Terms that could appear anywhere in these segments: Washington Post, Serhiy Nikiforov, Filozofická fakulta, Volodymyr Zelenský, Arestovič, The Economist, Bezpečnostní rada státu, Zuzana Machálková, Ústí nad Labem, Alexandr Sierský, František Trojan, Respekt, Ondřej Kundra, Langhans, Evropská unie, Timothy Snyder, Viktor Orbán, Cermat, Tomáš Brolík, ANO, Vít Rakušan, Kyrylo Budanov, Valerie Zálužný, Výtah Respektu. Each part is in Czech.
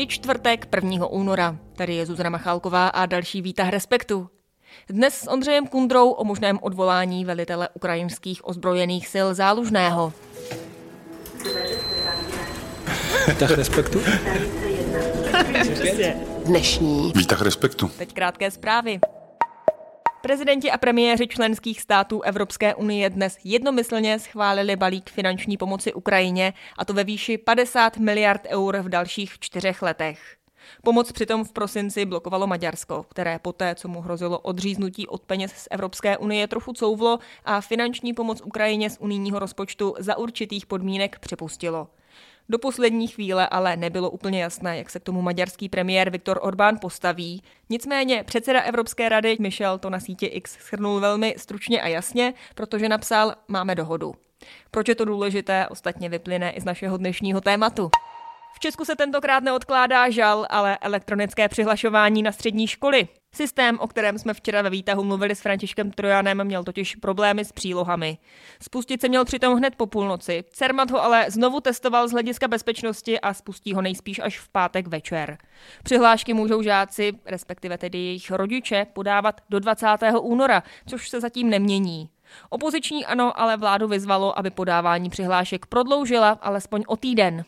Je čtvrtek 1. února. Tady je Zuzana Machálková a další Výtah Respektu. Dnes s Ondřejem Kundrou o možném odvolání velitele ukrajinských ozbrojených sil Zálužného. Výtah Respektu? Dnešní Výtah Respektu. Teď krátké zprávy. Prezidenti a premiéři členských států Evropské unie dnes jednomyslně schválili balík finanční pomoci Ukrajině, a to ve výši 50 miliard eur v dalších 4 letech. Pomoc přitom v prosinci blokovalo Maďarsko, které poté, co mu hrozilo odříznutí od peněz z Evropské unie, trochu couvlo a finanční pomoc Ukrajině z unijního rozpočtu za určitých podmínek připustilo. Do poslední chvíle ale nebylo úplně jasné, jak se k tomu maďarský premiér Viktor Orbán postaví. Nicméně předseda Evropské rady Michel to na síti X shrnul velmi stručně a jasně, protože napsal: máme dohodu. Proč je to důležité, ostatně vyplyne i z našeho dnešního tématu. V Česku se tentokrát neodkládá žal, ale elektronické přihlašování na střední školy. Systém, o kterém jsme včera ve Výtahu mluvili s Františkem Trojanem, měl totiž problémy s přílohami. Spustit se měl přitom hned po půlnoci. Cermat ho ale znovu testoval z hlediska bezpečnosti a spustí ho nejspíš až v pátek večer. Přihlášky můžou žáci, respektive tedy jejich rodiče, podávat do 20. února, což se zatím nemění. Opoziční ANO ale vládu vyzvalo, aby podávání přihlášek prodloužila alespoň o týden.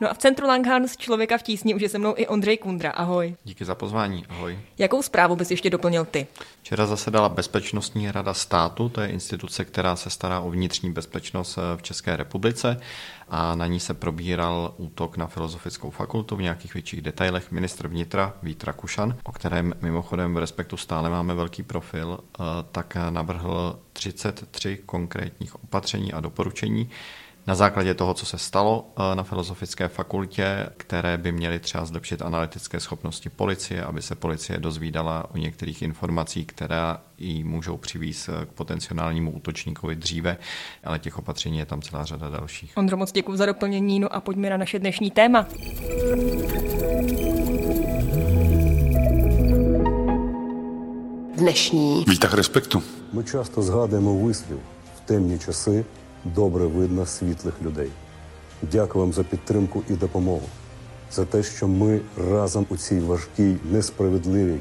No a v centru Langhans Člověka v tísni už je se mnou i Ondřej Kundra. Ahoj. Díky za pozvání. Ahoj. Jakou zprávu bys ještě doplnil ty? Včera zasedala Bezpečnostní rada státu, to je instituce, která se stará o vnitřní bezpečnost v České republice, a na ní se probíral útok na Filozofickou fakultu v nějakých větších detailech ministr vnitra Vít Rakušan, o kterém mimochodem v Respektu stále máme velký profil, tak navrhl 33 konkrétních opatření a doporučení na základě toho, co se stalo na Filozofické fakultě, které by měly třeba zlepšit analytické schopnosti policie, aby se policie dozvídala o některých informacích, které jí můžou přivést k potenciálnímu útočníkovi dříve, ale těch opatření je tam celá řada dalších. Ondro, moc děkuji za doplnění, no a pojďme na naše dnešní téma. Dnešní Výtah Respektu. My často zgádujeme výslov v temné časy добре видно світлих людей. Дякую вам за підтримку і допомогу. За те, що ми разом у цій важкій, несправедливій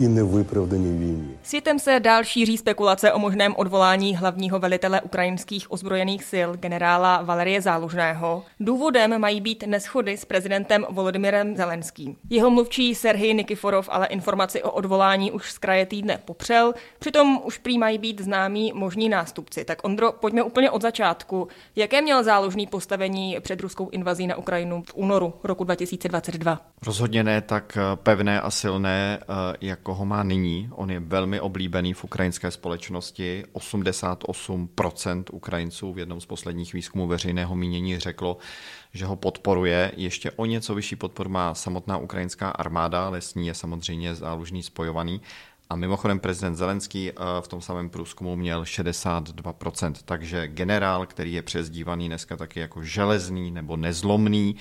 i nevypravdaný výjimky. Světem se dál šíří spekulace o možném odvolání hlavního velitele ukrajinských ozbrojených sil generála Valerie Zálužného. Důvodem mají být neshody s prezidentem Volodymyrem Zelenským. Jeho mluvčí Serhiy Nikiforov ale informaci o odvolání už z kraje týdne popřel, přitom už prý mají být známí možní nástupci. Tak Ondro, pojďme úplně od začátku. Jaké měl Zálužný postavení před ruskou invazí na Ukrajinu v únoru roku 2022? Rozhodně ne tak pevné a silné, jako koho má nyní. On je velmi oblíbený v ukrajinské společnosti. 88% Ukrajinců v jednom z posledních výzkumů veřejného mínění řeklo, že ho podporuje. Ještě o něco vyšší podporu má samotná ukrajinská armáda, ale s ní je samozřejmě Zálužný spojovaný. A mimochodem prezident Zelenský v tom samém průzkumu měl 62%, takže generál, který je přezdívaný dneska taky jako železný nebo nezlomný,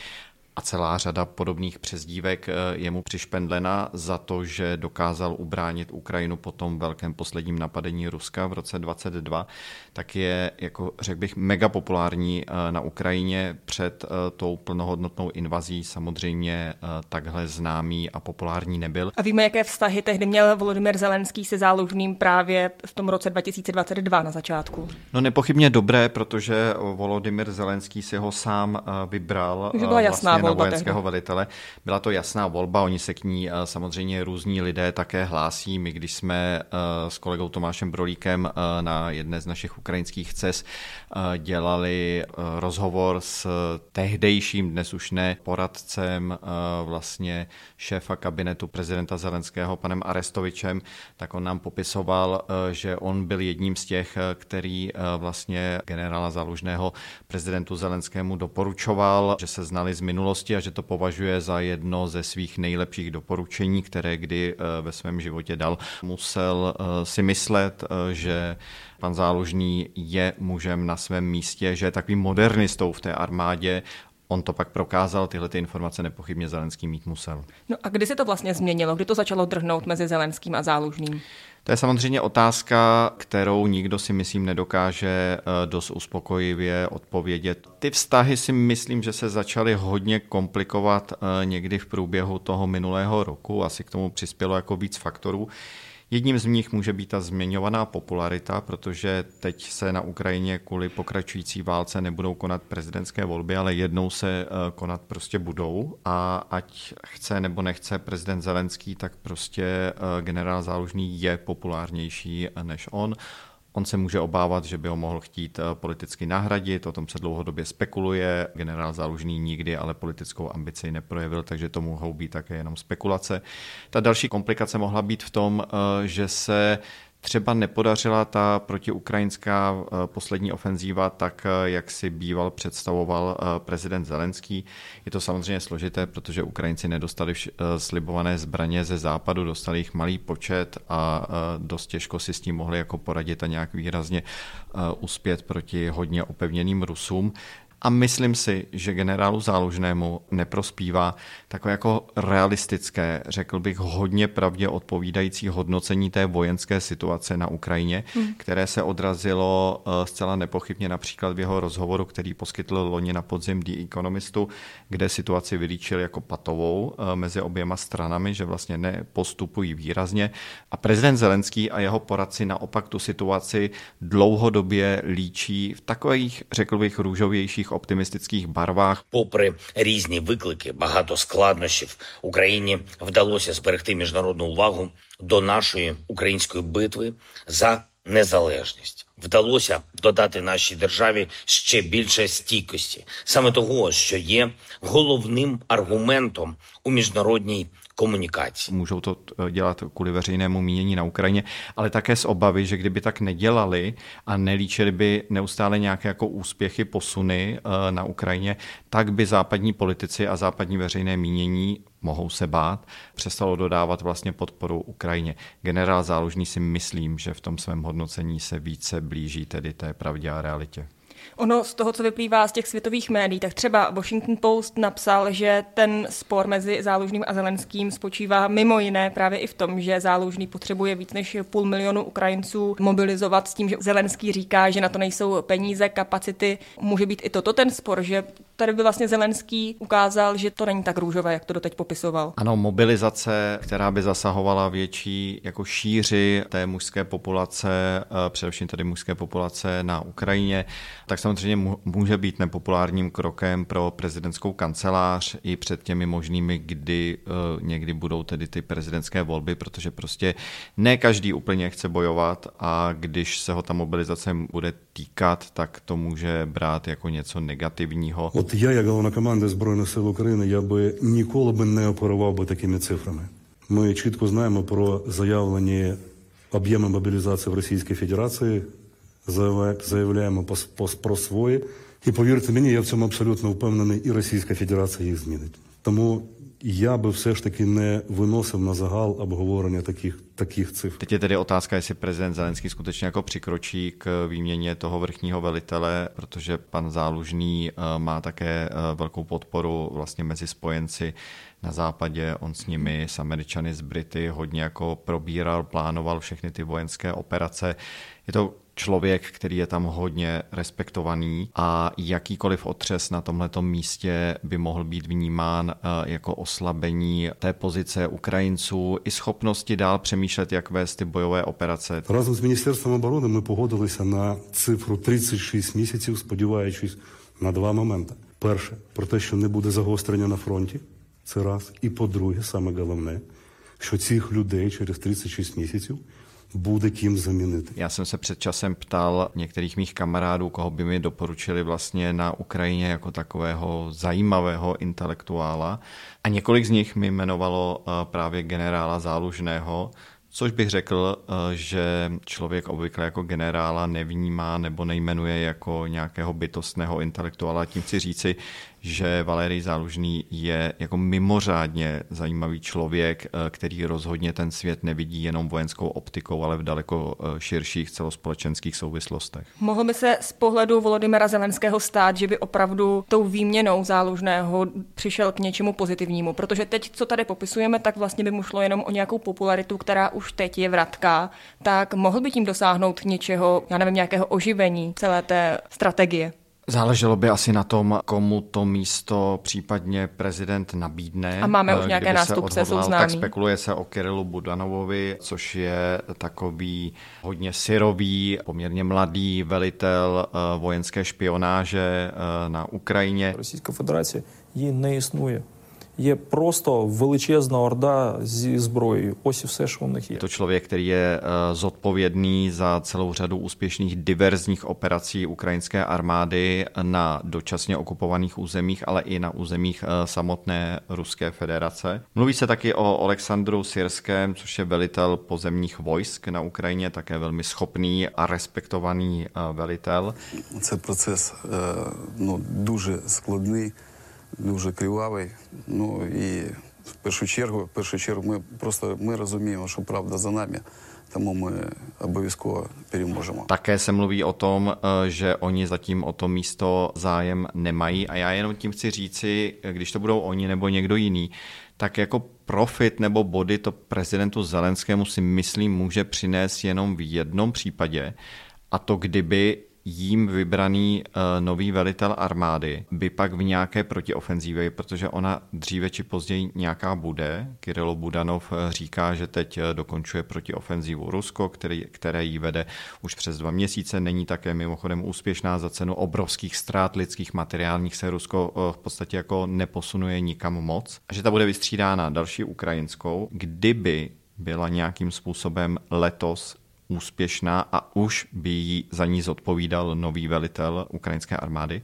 a celá řada podobných přezdívek je mu přišpendlena za to, že dokázal ubránit Ukrajinu po tom velkém posledním napadení Ruska v roce 22, tak je, jako řekl bych, mega populární na Ukrajině. Před tou plnohodnotnou invazí samozřejmě takhle známý a populární nebyl. A víme, jaké vztahy tehdy měl Volodymyr Zelenský se Zálužným právě v tom roce 2022 na začátku? No nepochybně dobré, protože Volodymyr Zelenský si ho sám vybral. Už byla jasná vojenského velitele. Byla to jasná volba, oni se k ní samozřejmě různí lidé také hlásí. My, když jsme s kolegou Tomášem Brolíkem na jedné z našich ukrajinských cest dělali rozhovor s tehdejším, dnes už ne, poradcem vlastně šéfa kabinetu prezidenta Zelenského, panem Arestovičem, tak on nám popisoval, že on byl jedním z těch, který vlastně generála Zálužného prezidentu Zelenskému doporučoval, že se znali z minulosti a že to považuje za jedno ze svých nejlepších doporučení, které kdy ve svém životě dal. Musel si myslet, že pan Zálužný je mužem na svém místě, že je takovým modernistou v té armádě. On to pak prokázal, tyhle ty informace nepochybně Zelenský mít musel. No a kdy se to vlastně změnilo? Kdy to začalo drhnout mezi Zelenským a Zálužným? To je samozřejmě otázka, kterou nikdo si myslím nedokáže dost uspokojivě odpovědět. Ty vztahy si myslím, že se začaly hodně komplikovat někdy v průběhu toho minulého roku. Asi k tomu přispělo jako víc faktorů. Jedním z nich může být ta zmiňovaná popularita, protože teď se na Ukrajině kvůli pokračující válce nebudou konat prezidentské volby, ale jednou se konat prostě budou a ať chce nebo nechce prezident Zelenský, tak prostě generál Zálužný je populárnější než on. On se může obávat, že by ho mohl chtít politicky nahradit, o tom se dlouhodobě spekuluje. Generál Zálužný nikdy ale politickou ambici neprojevil, takže to mohou být také jenom spekulace. Ta další komplikace mohla být v tom, že se třeba nepodařila ta protiukrajinská poslední ofenzíva tak, jak si býval představoval prezident Zelenský. Je to samozřejmě složité, protože Ukrajinci nedostali slibované zbraně ze západu, dostali jich malý počet a dost těžko si s tím mohli jako poradit a nějak výrazně uspět proti hodně opevněným Rusům. A myslím si, že generálu Zálužnému neprospívá takové jako realistické, řekl bych hodně pravdě odpovídající hodnocení té vojenské situace na Ukrajině, které se odrazilo zcela nepochybně například v jeho rozhovoru, který poskytl loni na podzim The Economistu, kde situaci vylíčil jako patovou mezi oběma stranami, že vlastně nepostupují výrazně. A prezident Zelenský a jeho poradci naopak tu situaci dlouhodobě líčí v takových, řekl bych, růžovějších optimistických barvách. Попри різні виклики, багато складнощів, Україні вдалося зберегти міжнародну увагу до нашої української битви за незалежність. Вдалося додати нашій державі ще більше стійкості. Саме того, що є головним аргументом у міжнародній komunikaci. Můžou to dělat kvůli veřejnému mínění na Ukrajině, ale také z obavy, že kdyby tak nedělali a nelíčili by neustále nějaké jako úspěchy, posuny na Ukrajině, tak by západní politici a západní veřejné mínění, mohou se bát, přestalo dodávat vlastně podporu Ukrajině. Generál Zálužný si myslím, že v tom svém hodnocení se více blíží tedy té pravdě a realitě. Ono z toho, co vyplývá z těch světových médií, tak třeba Washington Post napsal, že ten spor mezi Zálužným a Zelenským spočívá mimo jiné právě i v tom, že Zálužný potřebuje víc než 500 000 Ukrajinců mobilizovat s tím, že Zelenský říká, že na to nejsou peníze, kapacity. Může být i toto ten spor, že tady by vlastně Zelenský ukázal, že to není tak růžové, jak to doteď popisoval. Ano, mobilizace, která by zasahovala větší jako šíři té mužské populace, především tedy mužské populace na Ukrajině, tak samozřejmě může být nepopulárním krokem pro prezidentskou kancelář i před těmi možnými, kdy někdy budou tedy ty prezidentské volby, protože prostě ne každý úplně chce bojovat a když se ho ta mobilizace bude týkat, tak to může brát jako něco negativního. Od já, jak hlavní komanda Zbrojných sil Ukrajiny, já by nikoli neoperoval by takými ciframi. My čitko známe pro zajavlení objemu mobilizace v Ruské federaci, заявляємо про свої. І повірте мені, я в цьому абсолютно впевнений, і Російська Федерація їх змінить. Тому já by vše taky nevynosil na zahál obhovorení takých cifr. Teď je tedy otázka, jestli prezident Zelenský skutečně jako přikročí k výměně toho vrchního velitele, protože pan Zálužný má také velkou podporu vlastně mezi spojenci na západě. On s nimi, s Američany, s Brity hodně jako probíral, plánoval všechny ty vojenské operace. Je to člověk, který je tam hodně respektovaný a jakýkoliv otřes na tomhletom místě by mohl být vnímán jako oslabení té pozice Ukrajinců i schopnosti dál přemýšlet, jak vést ty bojové operace. Razem s Ministerstvem obrany my pohodili se na cifru 36 měsíců, spodívajících na dva momenty. Перше, про те, що не буде загострення на фронті, це раз. І по-друге, саме головне, що цих людей через 36 měsíců bude kým zaměnit. Já jsem se před časem ptal některých mých kamarádů, koho by mi doporučili vlastně na Ukrajině jako takového zajímavého intelektuála. A několik z nich mi jmenovalo právě generála Zálužného, což bych řekl, že člověk obvykle jako generála nevnímá nebo nejmenuje jako nějakého bytostného intelektuála. Tím chci říci, že Valerie Zálužný je jako mimořádně zajímavý člověk, který rozhodně ten svět nevidí jenom vojenskou optikou, ale v daleko širších celospolečenských souvislostech. Mohlo by se z pohledu Volodymyra Zelenského stát, že by opravdu tou výměnou Zálužného přišel k něčemu pozitivnímu, protože teď, co tady popisujeme, tak vlastně by mu šlo jenom o nějakou popularitu, která už teď je vratká, tak mohl by tím dosáhnout něčeho, já nevím, nějakého oživení celé té strategie. Záleželo by asi na tom, komu to místo případně prezident nabídne. A máme už nějaké nástupce, jsou známí. Tak spekuluje se o Kyrylu Budanovovi, což je takový hodně syrový, poměrně mladý velitel vojenské špionáže na Ukrajině. Ruská federace ji neexistuje. Je prosto veličezná orda se zbrojí. Asi vše, co v nich je. Je to člověk, který je zodpovědný za celou řadu úspěšných diverzních operací ukrajinské armády na dočasně okupovaných územích, ale i na územích samotné Ruské federace. Mluví se taky o Alexandru Sierském, což je velitel pozemních vojsk na Ukrajině, také velmi schopný a respektovaný velitel. Ten proces duže skladný. Дуже кривавий. Ну і в першу чергу ми розуміємо, що правда за нами. Tomu my obovizko přemožeme. Také se mluví o tom, že oni zatím o to místo zájem nemají a já jenom tím chci říci, když to budou oni nebo někdo jiný, tak jako profit nebo body to prezidentu Zelenskému si myslím může přinést jenom v jednom případě, a to kdyby jím vybraný nový velitel armády by pak v nějaké protiofenzívě, protože ona dříve či později nějaká bude. Kyrylo Budanov říká, že teď dokončuje protiofenzívu Rusko, které ji vede už přes 2 měsíce. Není také mimochodem úspěšná, za cenu obrovských ztrát lidských, materiálních se Rusko v podstatě jako neposunuje nikam moc. A že ta bude vystřídána další ukrajinskou, kdyby byla nějakým způsobem letos úspěšná a už by jí za ní zodpovídal nový velitel ukrajinské armády,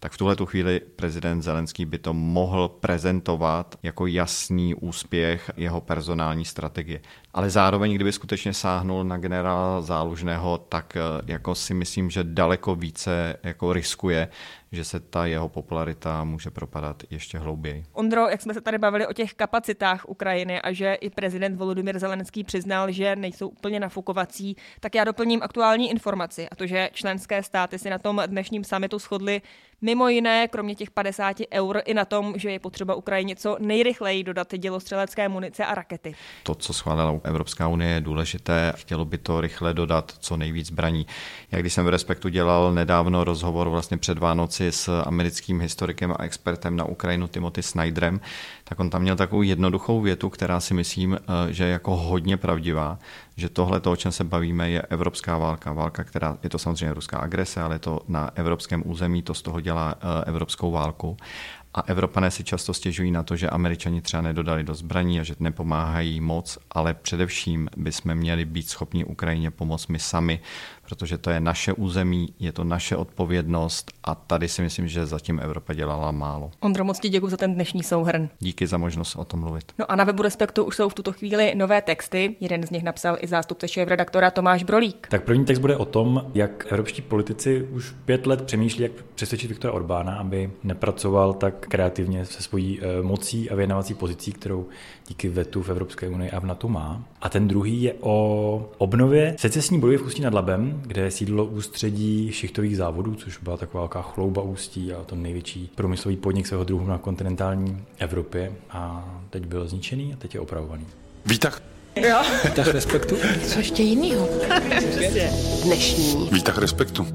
tak v tuhle tu chvíli prezident Zelenský by to mohl prezentovat jako jasný úspěch jeho personální strategie. Ale zároveň, kdyby skutečně sáhnul na generála Zálužného, tak jako si myslím, že daleko více jako riskuje, že se ta jeho popularita může propadat ještě hlouběji. Ondro, jak jsme se tady bavili o těch kapacitách Ukrajiny a že i prezident Volodymyr Zelenský přiznal, že nejsou úplně nafukovací, tak já doplním aktuální informaci, a to, že členské státy si na tom dnešním summitu shodly mimo jiné, kromě těch 50 eur, i na tom, že je potřeba Ukrajině co nejrychleji dodat dělostřelecké munice a rakety. To, co schválila Evropská unie, je důležité. Chtělo by to rychle dodat co nejvíc zbraní. Já když jsem v Respektu dělal nedávno rozhovor vlastně před Vánoci s americkým historikem a expertem na Ukrajinu Timothy Snyderem, tak on tam měl takovou jednoduchou větu, která si myslím, že je jako hodně pravdivá, že tohle, o čem se bavíme, je evropská válka. Válka, která je to samozřejmě ruská agrese, ale je to na evropském území, to z toho dělá evropskou válku. A Evropané si často stěžují na to, že Američani třeba nedodali do zbraní a že nepomáhají moc, ale především bychom měli být schopni Ukrajině pomoct my sami, protože to je naše území, je to naše odpovědnost a tady si myslím, že zatím Evropa dělala málo. Ondro, moc ti děkuji za ten dnešní souhrn. Díky za možnost o tom mluvit. No a na webu Respektu už jsou v tuto chvíli nové texty. Jeden z nich napsal i zástupce šéfredaktora Tomáš Brolík. Tak první text bude o tom, jak evropští politici už 5 let přemýšlí, jak přesvědčit Viktora Orbána, aby nepracoval tak kreativně se svojí mocí a vyjednávací pozicí, kterou díky vetu v Evropské unii a v NATO má. A ten druhý je o obnově secesní bojů v Ústí nad Labem, kde sídlo ústředí šichtových závodů, což byla taková velká chlouba Ústí a to největší průmyslový podnik svého druhu na kontinentální Evropě. A teď byl zničený a teď je opravovaný. Výtah. Jo. Výtah Respektu. Co ještě jinýho? Dnešní. Výtah Respektu.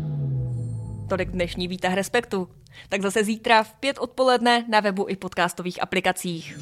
Tolik dnešní Výtah Respektu. Tak zase zítra v 5 odpoledne na webu i podcastových aplikacích.